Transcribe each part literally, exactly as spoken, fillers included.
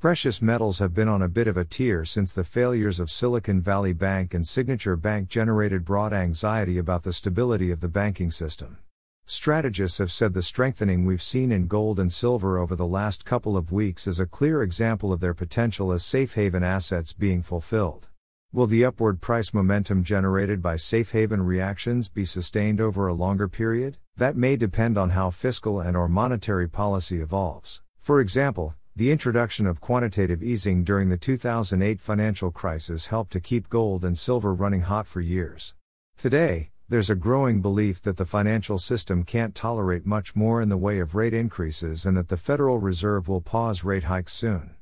Precious metals have been on a bit of a tear since the failures of Silicon Valley Bank and Signature Bank generated broad anxiety about the stability of the banking system. Strategists have said the strengthening we've seen in gold and silver over the last couple of weeks is a clear example of their potential as safe haven assets being fulfilled. Will the upward price momentum generated by safe haven reactions be sustained over a longer period? That may depend on how fiscal and or monetary policy evolves. For example, the introduction of quantitative easing during the two thousand eight financial crisis helped to keep gold and silver running hot for years. Today, there's a growing belief that the financial system can't tolerate much more in the way of rate increases and that the Federal Reserve will pause rate hikes soon.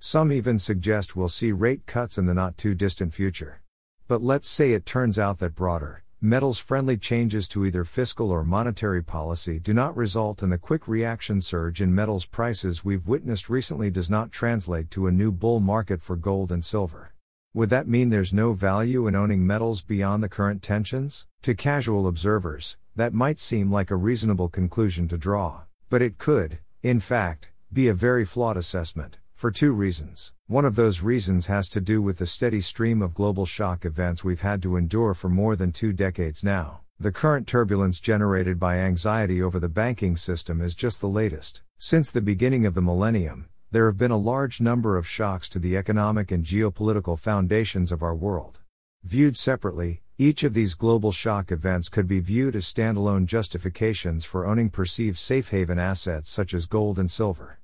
Some even suggest we'll see rate cuts in the not-too-distant future. But let's say it turns out that broader, metals-friendly changes to either fiscal or monetary policy do not result, and the quick reaction surge in metals prices we've witnessed recently does not translate to a new bull market for gold and silver. Would that mean there's no value in owning metals beyond the current tensions? To casual observers, that might seem like a reasonable conclusion to draw. But it could, in fact, be a very flawed assessment, for two reasons. One of those reasons has to do with the steady stream of global shock events we've had to endure for more than two decades now. The current turbulence generated by anxiety over the banking system is just the latest. Since the beginning of the millennium, there have been a large number of shocks to the economic and geopolitical foundations of our world. Viewed separately, each of these global shock events could be viewed as standalone justifications for owning perceived safe haven assets such as gold and silver.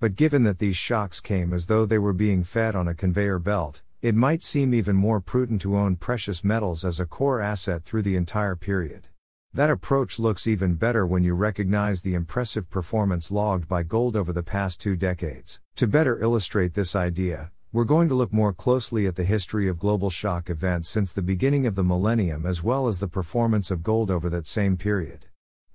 But given that these shocks came as though they were being fed on a conveyor belt, it might seem even more prudent to own precious metals as a core asset through the entire period. That approach looks even better when you recognize the impressive performance logged by gold over the past two decades. To better illustrate this idea, we're going to look more closely at the history of global shock events since the beginning of the millennium as well as the performance of gold over that same period.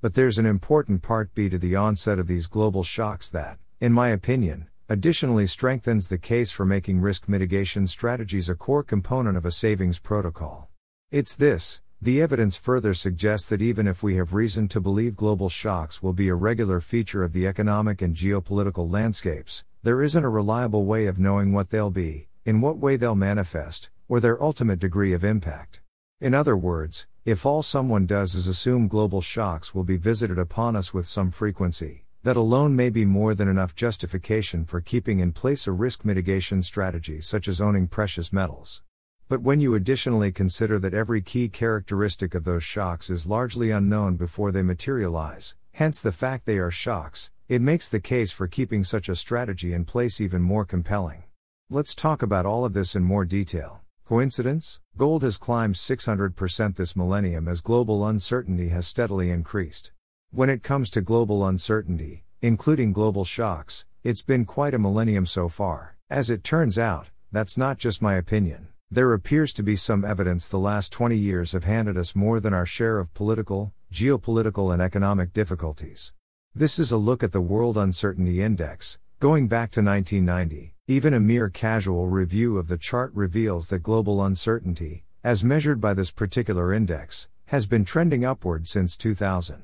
But there's an important part B to the onset of these global shocks that, in my opinion, additionally strengthens the case for making risk mitigation strategies a core component of a savings protocol. It's this: the evidence further suggests that even if we have reason to believe global shocks will be a regular feature of the economic and geopolitical landscapes, there isn't a reliable way of knowing what they'll be, in what way they'll manifest, or their ultimate degree of impact. In other words, if all someone does is assume global shocks will be visited upon us with some frequency, that alone may be more than enough justification for keeping in place a risk mitigation strategy such as owning precious metals. But when you additionally consider that every key characteristic of those shocks is largely unknown before they materialize, hence the fact they are shocks, it makes the case for keeping such a strategy in place even more compelling. Let's talk about all of this in more detail. Coincidence? Gold has climbed six hundred percent this millennium as global uncertainty has steadily increased. When it comes to global uncertainty, including global shocks, it's been quite a millennium so far. As it turns out, that's not just my opinion. There appears to be some evidence the last twenty years have handed us more than our share of political, geopolitical and economic difficulties. This is a look at the World Uncertainty Index, going back to nineteen ninety. Even a mere casual review of the chart reveals that global uncertainty, as measured by this particular index, has been trending upward since two thousand.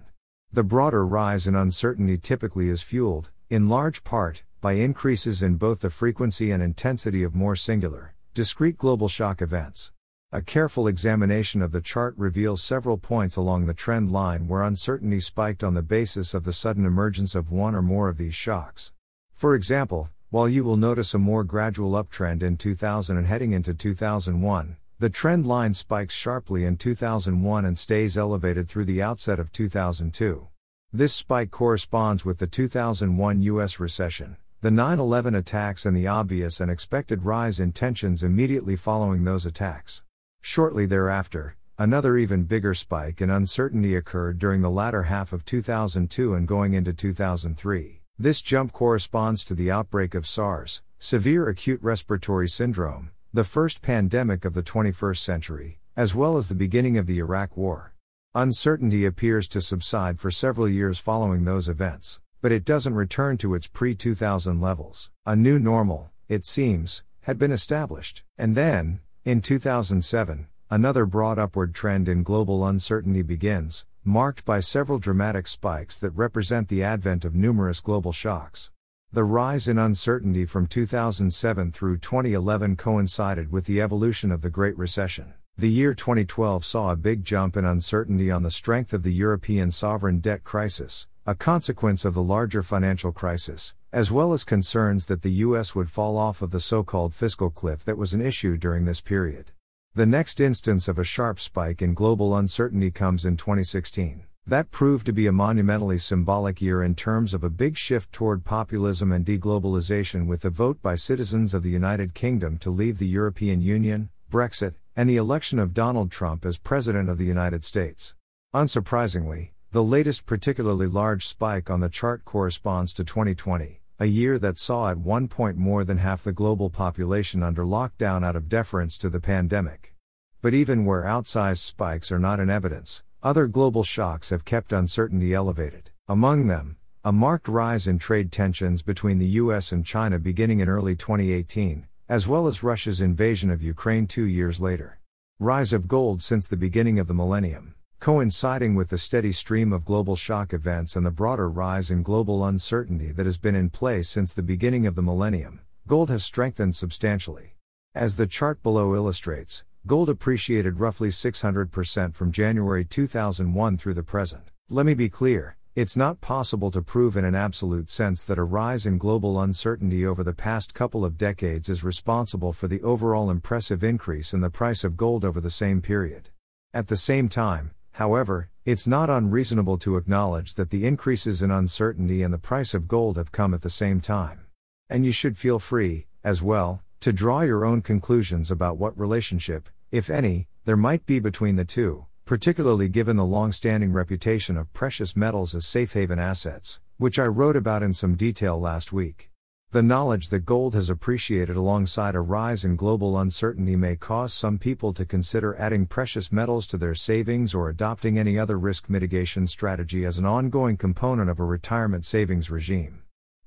The broader rise in uncertainty typically is fueled, in large part, by increases in both the frequency and intensity of more singular, discrete global shock events. A careful examination of the chart reveals several points along the trend line where uncertainty spiked on the basis of the sudden emergence of one or more of these shocks. For example, while you will notice a more gradual uptrend in two thousand and heading into two thousand one, the trend line spikes sharply in two thousand one and stays elevated through the outset of two thousand two. This spike corresponds with the two thousand one U S recession, the nine eleven attacks and the obvious and expected rise in tensions immediately following those attacks. Shortly thereafter, another even bigger spike in uncertainty occurred during the latter half of two thousand two and going into two thousand three. This jump corresponds to the outbreak of SARS, severe acute respiratory syndrome, the first pandemic of the twenty-first century, as well as the beginning of the Iraq War. Uncertainty appears to subside for several years following those events, but it doesn't return to its pre two thousand levels. A new normal, it seems, had been established. And then, in two thousand seven, another broad upward trend in global uncertainty begins, marked by several dramatic spikes that represent the advent of numerous global shocks. The rise in uncertainty from two thousand seven through twenty eleven coincided with the evolution of the Great Recession. The year twenty twelve saw a big jump in uncertainty on the strength of the European sovereign debt crisis, a consequence of the larger financial crisis, as well as concerns that the U S would fall off of the so-called fiscal cliff that was an issue during this period. The next instance of a sharp spike in global uncertainty comes in twenty sixteen. That proved to be a monumentally symbolic year in terms of a big shift toward populism and deglobalization, with the vote by citizens of the United Kingdom to leave the European Union, Brexit, and the election of Donald Trump as President of the United States. Unsurprisingly, the latest particularly large spike on the chart corresponds to twenty twenty, a year that saw at one point more than half the global population under lockdown out of deference to the pandemic. But even where outsized spikes are not in evidence, other global shocks have kept uncertainty elevated. Among them, a marked rise in trade tensions between the U S and China beginning in early twenty eighteen, as well as Russia's invasion of Ukraine two years later. Rise of gold since the beginning of the millennium, coinciding with the steady stream of global shock events and the broader rise in global uncertainty that has been in place since the beginning of the millennium, gold has strengthened substantially. As the chart below illustrates, gold appreciated roughly six hundred percent from January two thousand one through the present. Let me be clear, it's not possible to prove in an absolute sense that a rise in global uncertainty over the past couple of decades is responsible for the overall impressive increase in the price of gold over the same period. At the same time, however, it's not unreasonable to acknowledge that the increases in uncertainty and the price of gold have come at the same time. And you should feel free, as well, to draw your own conclusions about what relationship, if any, there might be between the two, particularly given the long-standing reputation of precious metals as safe haven assets, which I wrote about in some detail last week. The knowledge that gold has appreciated alongside a rise in global uncertainty may cause some people to consider adding precious metals to their savings or adopting any other risk mitigation strategy as an ongoing component of a retirement savings regime.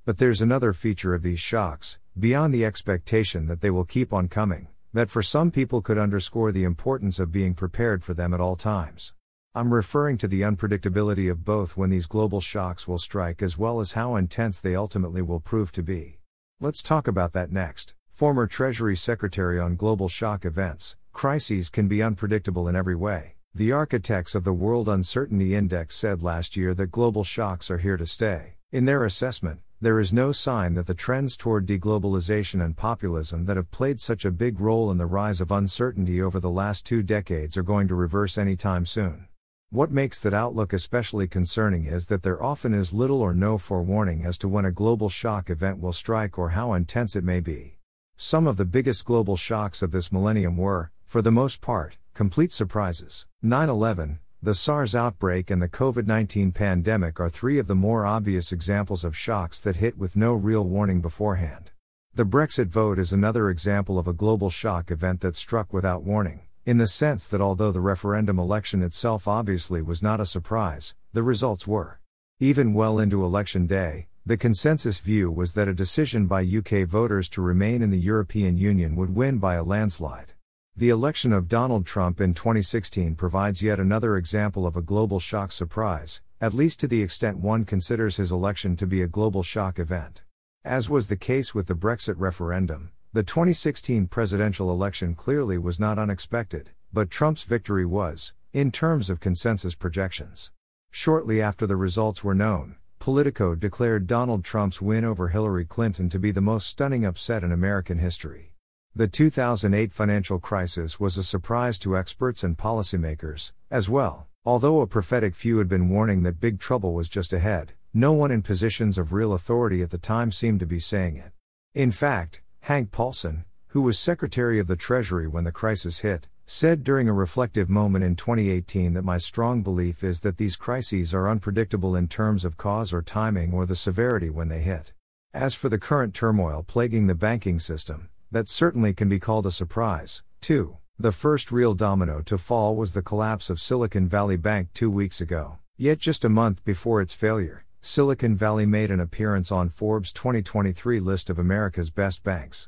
But there's another feature of these shocks, beyond the expectation that they will keep on coming, that for some people could underscore the importance of being prepared for them at all times. I'm referring to the unpredictability of both when these global shocks will strike as well as how intense they ultimately will prove to be. Let's talk about that next. Former Treasury Secretary on global shock events, crises can be unpredictable in every way. The architects of the World Uncertainty Index said last year that global shocks are here to stay. In their assessment, there is no sign that the trends toward deglobalization and populism that have played such a big role in the rise of uncertainty over the last two decades are going to reverse anytime soon. What makes that outlook especially concerning is that there often is little or no forewarning as to when a global shock event will strike or how intense it may be. Some of the biggest global shocks of this millennium were, for the most part, complete surprises. nine eleven, the SARS outbreak and the COVID nineteen pandemic are three of the more obvious examples of shocks that hit with no real warning beforehand. The Brexit vote is another example of a global shock event that struck without warning, in the sense that although the referendum election itself obviously was not a surprise, the results were. Even well into election day, the consensus view was that a decision by U K voters to remain in the European Union would win by a landslide. The election of Donald Trump in twenty sixteen provides yet another example of a global shock surprise, at least to the extent one considers his election to be a global shock event. As was the case with the Brexit referendum, the twenty sixteen presidential election clearly was not unexpected, but Trump's victory was, in terms of consensus projections. Shortly after the results were known, Politico declared Donald Trump's win over Hillary Clinton to be the most stunning upset in American history. The two thousand eight financial crisis was a surprise to experts and policymakers, as well. Although a prophetic few had been warning that big trouble was just ahead, no one in positions of real authority at the time seemed to be saying it. In fact, Hank Paulson, who was Secretary of the Treasury when the crisis hit, said during a reflective moment in twenty eighteen that my strong belief is that these crises are unpredictable in terms of cause or timing or the severity when they hit. As for the current turmoil plaguing the banking system, that certainly can be called a surprise, too. The first real domino to fall was the collapse of Silicon Valley Bank two weeks ago. Yet just a month before its failure, Silicon Valley made an appearance on Forbes' twenty twenty-three list of America's best banks.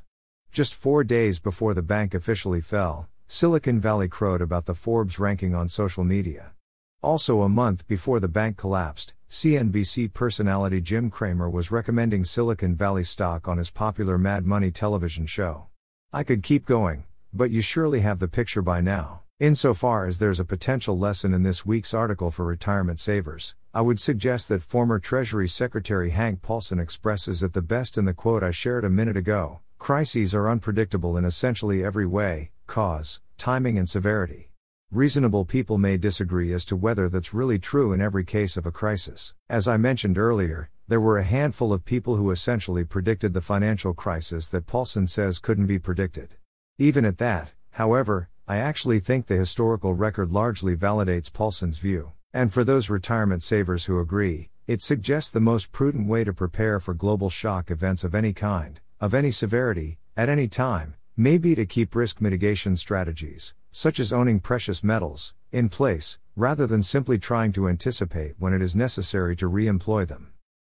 Just four days before the bank officially fell, Silicon Valley crowed about the Forbes ranking on social media. Also a month before the bank collapsed, C N B C personality Jim Cramer was recommending Silicon Valley stock on his popular Mad Money television show. I could keep going, but you surely have the picture by now. Insofar as there's a potential lesson in this week's article for retirement savers, I would suggest that former Treasury Secretary Hank Paulson expresses it the best in the quote I shared a minute ago: "Crises are unpredictable in essentially every way, cause, timing and severity." Reasonable people may disagree as to whether that's really true in every case of a crisis. As I mentioned earlier, there were a handful of people who essentially predicted the financial crisis that Paulson says couldn't be predicted. Even at that, however, I actually think the historical record largely validates Paulson's view, and for those retirement savers who agree, it suggests the most prudent way to prepare for global shock events of any kind, of any severity, at any time, may be to keep risk mitigation strategies, such as owning precious metals, in place, rather than simply trying to anticipate when it is necessary to re-employ them.